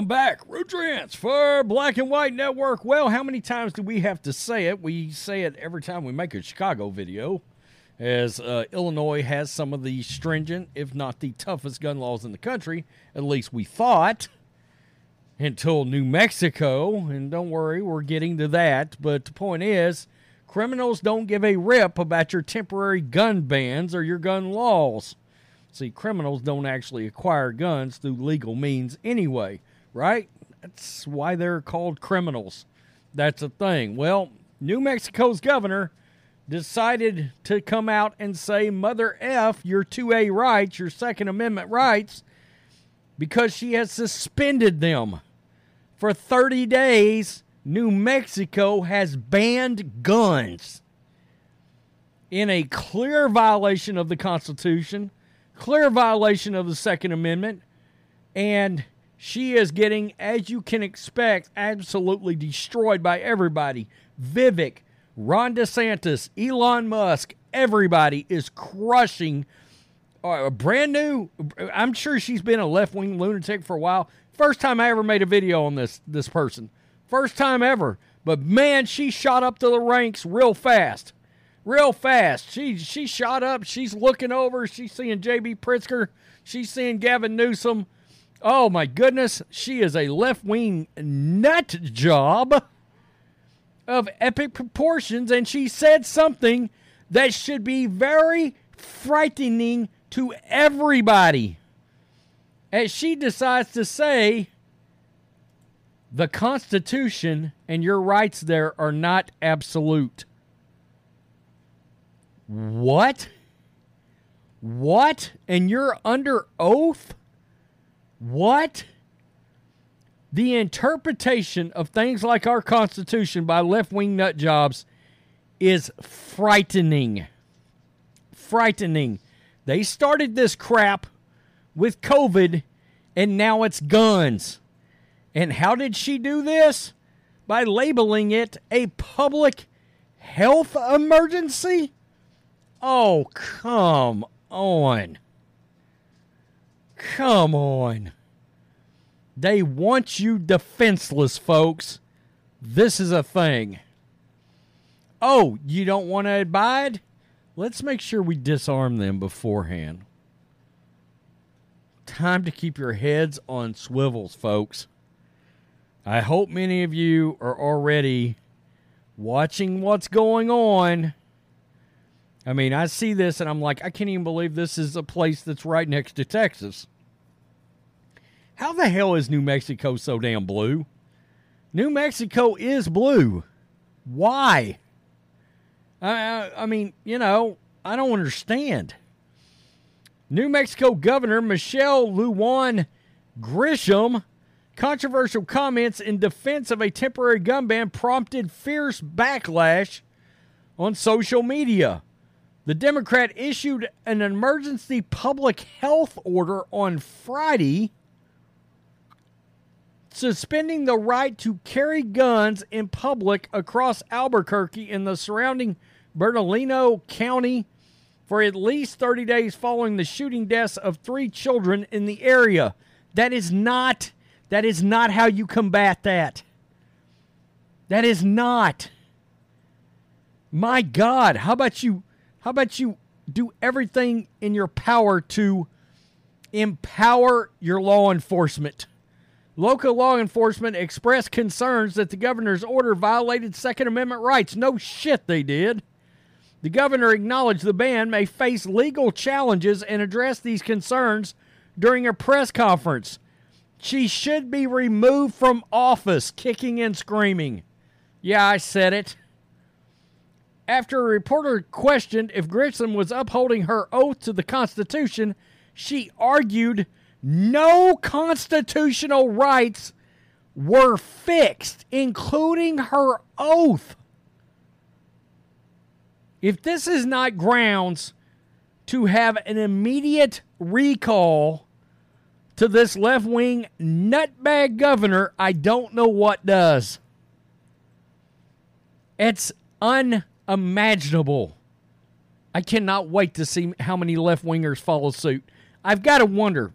I'm back. Rudriance for Black and White Network. Well, how many times do we have to say it? We say it every time we make a Chicago video, as Illinois has some of the stringent, if not the toughest gun laws in the country. At least we thought, until New Mexico. And don't worry, we're getting to that. But the point is, criminals don't give a rip about your temporary gun bans or your gun laws. See, criminals don't actually acquire guns through legal means anyway, right? That's why they're called criminals. That's a thing. Well, New Mexico's governor decided to come out and say, Mother F, your 2A rights, your Second Amendment rights, because she has suspended them. For 30 days, New Mexico has banned guns in a clear violation of the Constitution, clear violation of the Second Amendment, and she is getting, as you can expect, absolutely destroyed by everybody. Vivek, Ron DeSantis, Elon Musk, everybody is crushing a brand new, I'm sure she's been a left-wing lunatic for a while. First time I ever made a video on this person. First time ever. But man, she shot up to the ranks real fast. Real fast. She shot up. She's looking over. She's seeing J.B. Pritzker. She's seeing Gavin Newsom. Oh, my goodness. She is a left-wing nut job of epic proportions, and she said something that should be very frightening to everybody. As she decides to say, the Constitution and your rights there are not absolute. What? What? And you're under oath? What? The interpretation of things like our Constitution by left-wing nut jobs is frightening. Frightening. They started this crap with COVID, and now it's guns. And how did she do this? By labeling it a public health emergency? Oh, come on. Come on. They want you defenseless, folks. This is a thing. Oh, you don't want to abide? Let's make sure we disarm them beforehand. Time to keep your heads on swivels, folks. I hope many of you are already watching what's going on. I mean, I see this and I'm like, I can't even believe this is a place that's right next to Texas. How the hell is New Mexico so damn blue? New Mexico is blue. Why? I mean, you know, I don't understand. New Mexico Governor Michelle Luan Grisham, controversial comments in defense of a temporary gun ban prompted fierce backlash on social media. The Democrat issued an emergency public health order on Friday, suspending the right to carry guns in public across Albuquerque and the surrounding Bernalillo County for at least 30 days following the shooting deaths of 3 children in the area. That is not how you combat that. That is not. My God, how about you do everything in your power to empower your law enforcement? Local law enforcement expressed concerns that the governor's order violated Second Amendment rights. No shit they did. The governor acknowledged the ban may face legal challenges and addressed these concerns during a press conference. She should be removed from office, kicking and screaming. Yeah, I said it. After a reporter questioned if Grisham was upholding her oath to the Constitution, she argued no constitutional rights were fixed, including her oath. If this is not grounds to have an immediate recall to this left-wing nutbag governor, I don't know what does. It's unimaginable. I cannot wait to see how many left-wingers follow suit. I've got to wonder,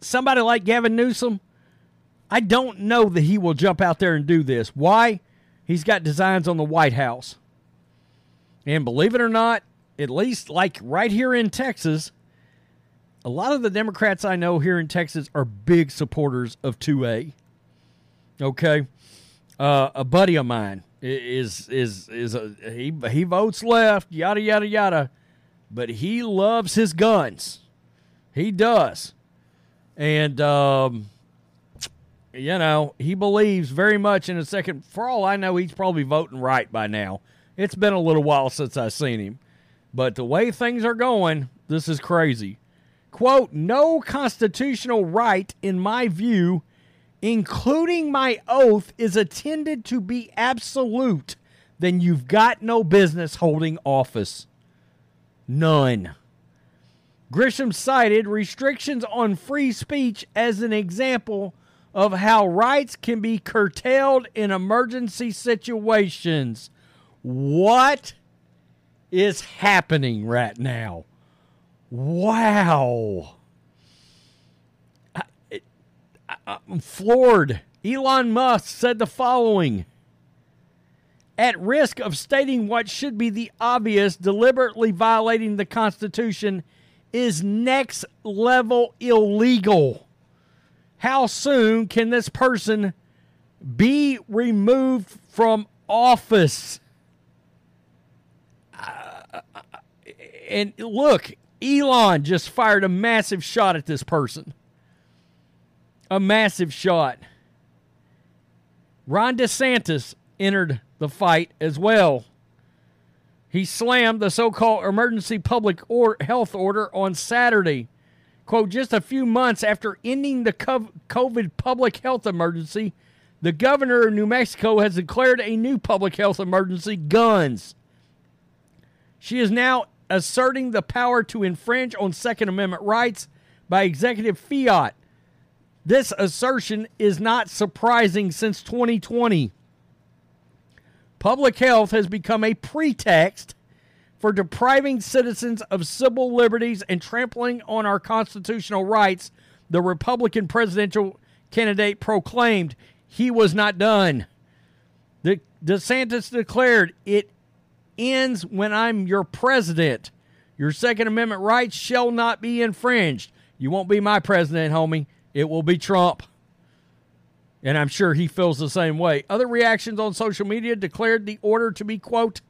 somebody like Gavin Newsom, I don't know that he will jump out there and do this. Why? He's got designs on the White House. And believe it or not, at least like right here in Texas, a lot of the Democrats I know here in Texas are big supporters of 2A. Okay? A buddy of mine he votes left, yada, yada, yada, but he loves his guns. He does. And, you know, he believes very much in a second. For all I know, he's probably voting right by now. It's been a little while since I've seen him. But the way things are going, this is crazy. Quote, no constitutional right, in my view, including my oath, is intended to be absolute. Then you've got no business holding office. None. Grisham cited restrictions on free speech as an example of how rights can be curtailed in emergency situations. What is happening right now? Wow. I'm floored. Elon Musk said the following. At risk of stating what should be the obvious, deliberately violating the Constitution is next level illegal. How soon can this person be removed from office? And look, Elon just fired a massive shot at this person. A massive shot. Ron DeSantis entered the fight as well. He slammed the so-called emergency public health order on Saturday. Quote, just a few months after ending the COVID public health emergency, the governor of New Mexico has declared a new public health emergency, guns. She is now asserting the power to infringe on Second Amendment rights by executive fiat. This assertion is not surprising since 2020. Public health has become a pretext for depriving citizens of civil liberties and trampling on our constitutional rights, the Republican presidential candidate proclaimed. He was not done. DeSantis declared, it ends when I'm your president. Your Second Amendment rights shall not be infringed. You won't be my president, homie. It will be Trump. And I'm sure he feels the same way. Other reactions on social media declared the order to be, quote,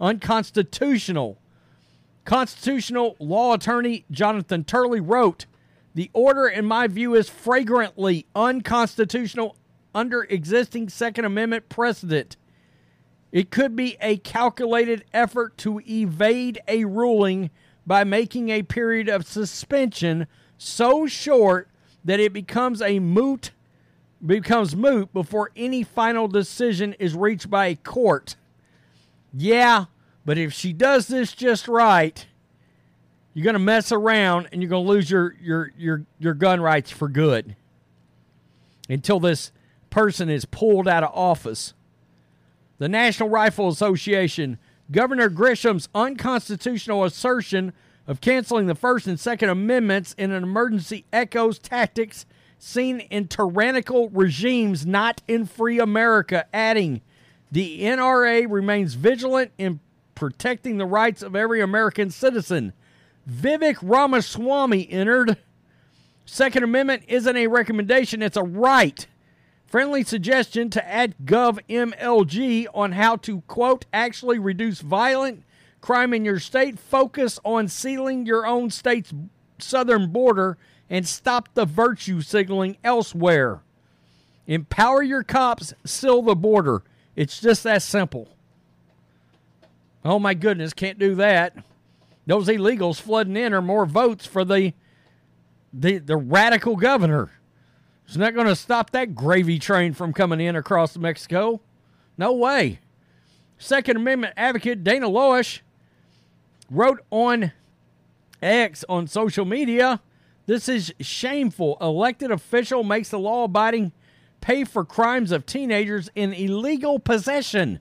unconstitutional. Constitutional law attorney Jonathan Turley wrote, the order, in my view, is flagrantly unconstitutional under existing Second Amendment precedent. It could be a calculated effort to evade a ruling by making a period of suspension so short that it becomes moot before any final decision is reached by a court. Yeah, but if she does this just right, you're going to mess around and you're going to lose your gun rights for good until this person is pulled out of office. The National Rifle Association, Governor Grisham's unconstitutional assertion of canceling the First and Second Amendments in an emergency echoes tactics seen in tyrannical regimes not in free America, adding, the NRA remains vigilant in protecting the rights of every American citizen. Vivek Ramaswamy entered. Second Amendment isn't a recommendation, it's a right. Friendly suggestion to add GovMLG on how to, quote, actually reduce violent crime in your state. Focus on sealing your own state's southern border and stop the virtue signaling elsewhere. Empower your cops, seal the border. It's just that simple. Oh my goodness, can't do that. Those illegals flooding in are more votes for the radical governor. It's not going to stop that gravy train from coming in across Mexico. No way. Second Amendment advocate Dana Loesch wrote on X on social media, this is shameful. Elected official makes the law-abiding pay for crimes of teenagers in illegal possession.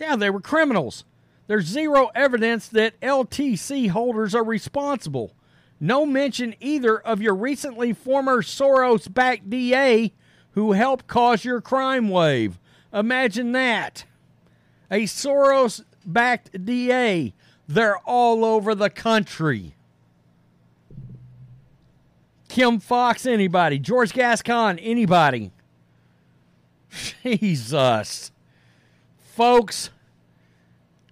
Yeah, they were criminals. There's zero evidence that LTC holders are responsible. No mention either of your recently former Soros-backed DA who helped cause your crime wave. Imagine that. A Soros-backed DA. They're all over the country. Kim Fox, anybody. George Gascon, anybody. Jesus. Folks,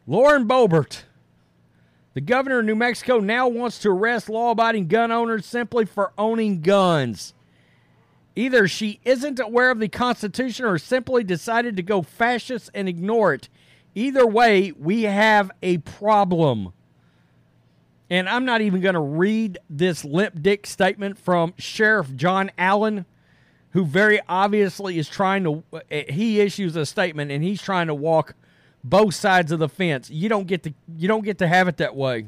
Lauren Boebert, the governor of New Mexico, now wants to arrest law-abiding gun owners simply for owning guns. Either she isn't aware of the Constitution or simply decided to go fascist and ignore it. Either way, we have a problem. And I'm not even going to read this limp dick statement from Sheriff John Allen, who very obviously is trying to, he issues a statement and he's trying to walk both sides of the fence. You don't get to have it that way.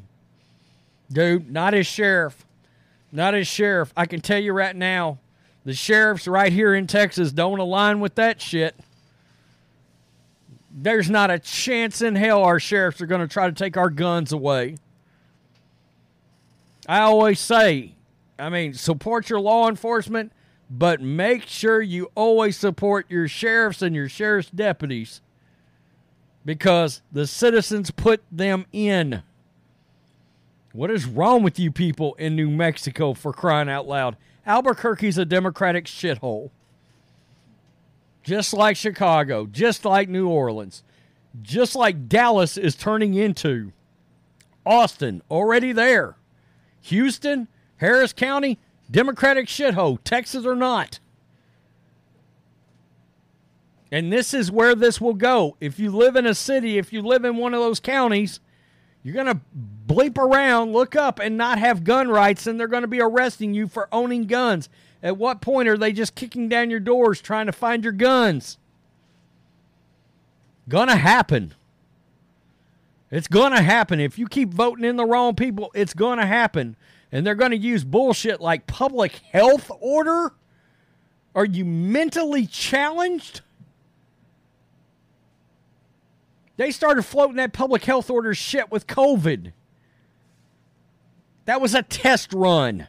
Dude, not as sheriff. Not as sheriff. I can tell you right now, the sheriffs right here in Texas don't align with that shit. There's not a chance in hell our sheriffs are going to try to take our guns away. I always say, I mean, support your law enforcement, but make sure you always support your sheriffs and your sheriff's deputies, because the citizens put them in. What is wrong with you people in New Mexico, for crying out loud? Albuquerque's a Democratic shithole. Just like Chicago, just like New Orleans, just like Dallas is turning into. Austin, already there. Houston, Harris County, Democratic shithole, Texas or not. And this is where this will go. If you live in a city, if you live in one of those counties, you're going to bleep around, look up, and not have gun rights, and they're going to be arresting you for owning guns. At what point are they just kicking down your doors trying to find your guns? Gonna happen. It's gonna happen. If you keep voting in the wrong people, it's gonna happen. And they're gonna use bullshit like public health order? Are you mentally challenged? They started floating that public health order shit with COVID. That was a test run.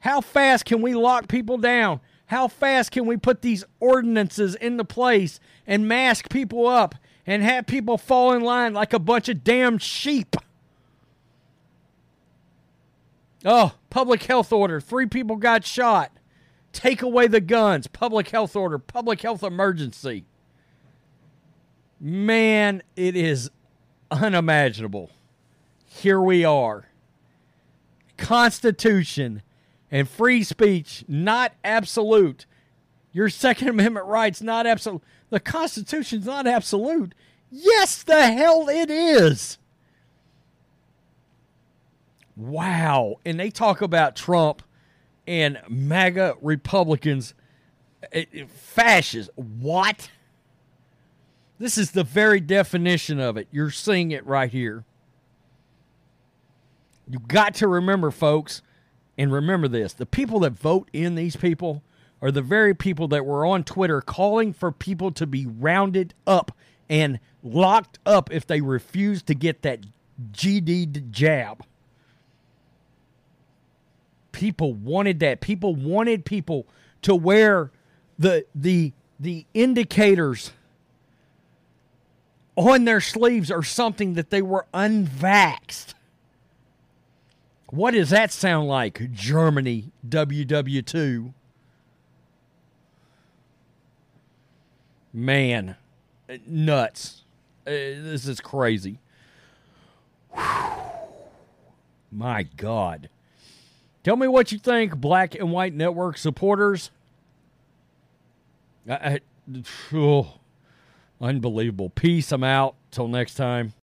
How fast can we lock people down? How fast can we put these ordinances into place and mask people up and have people fall in line like a bunch of damn sheep? Oh, public health order. 3 people got shot. Take away the guns. Public health order. Public health emergency. Man, it is unimaginable. Here we are. Constitution and free speech, not absolute. Your Second Amendment rights, not absolute. The Constitution's not absolute. Yes, the hell it is. Wow. And they talk about Trump and MAGA Republicans, fascists. What? This is the very definition of it. You're seeing it right here. You got to remember, folks, and remember this. The people that vote in these people are the very people that were on Twitter calling for people to be rounded up and locked up if they refuse to get that GD jab. People wanted that. People wanted people to wear the indicators on their sleeves or something that they were unvaxxed. What does that sound like? Germany, WW2. Man, nuts. This is crazy. Whew. My God. Tell me what you think, Black and White Network supporters. Unbelievable. Peace. I'm out. Till next time.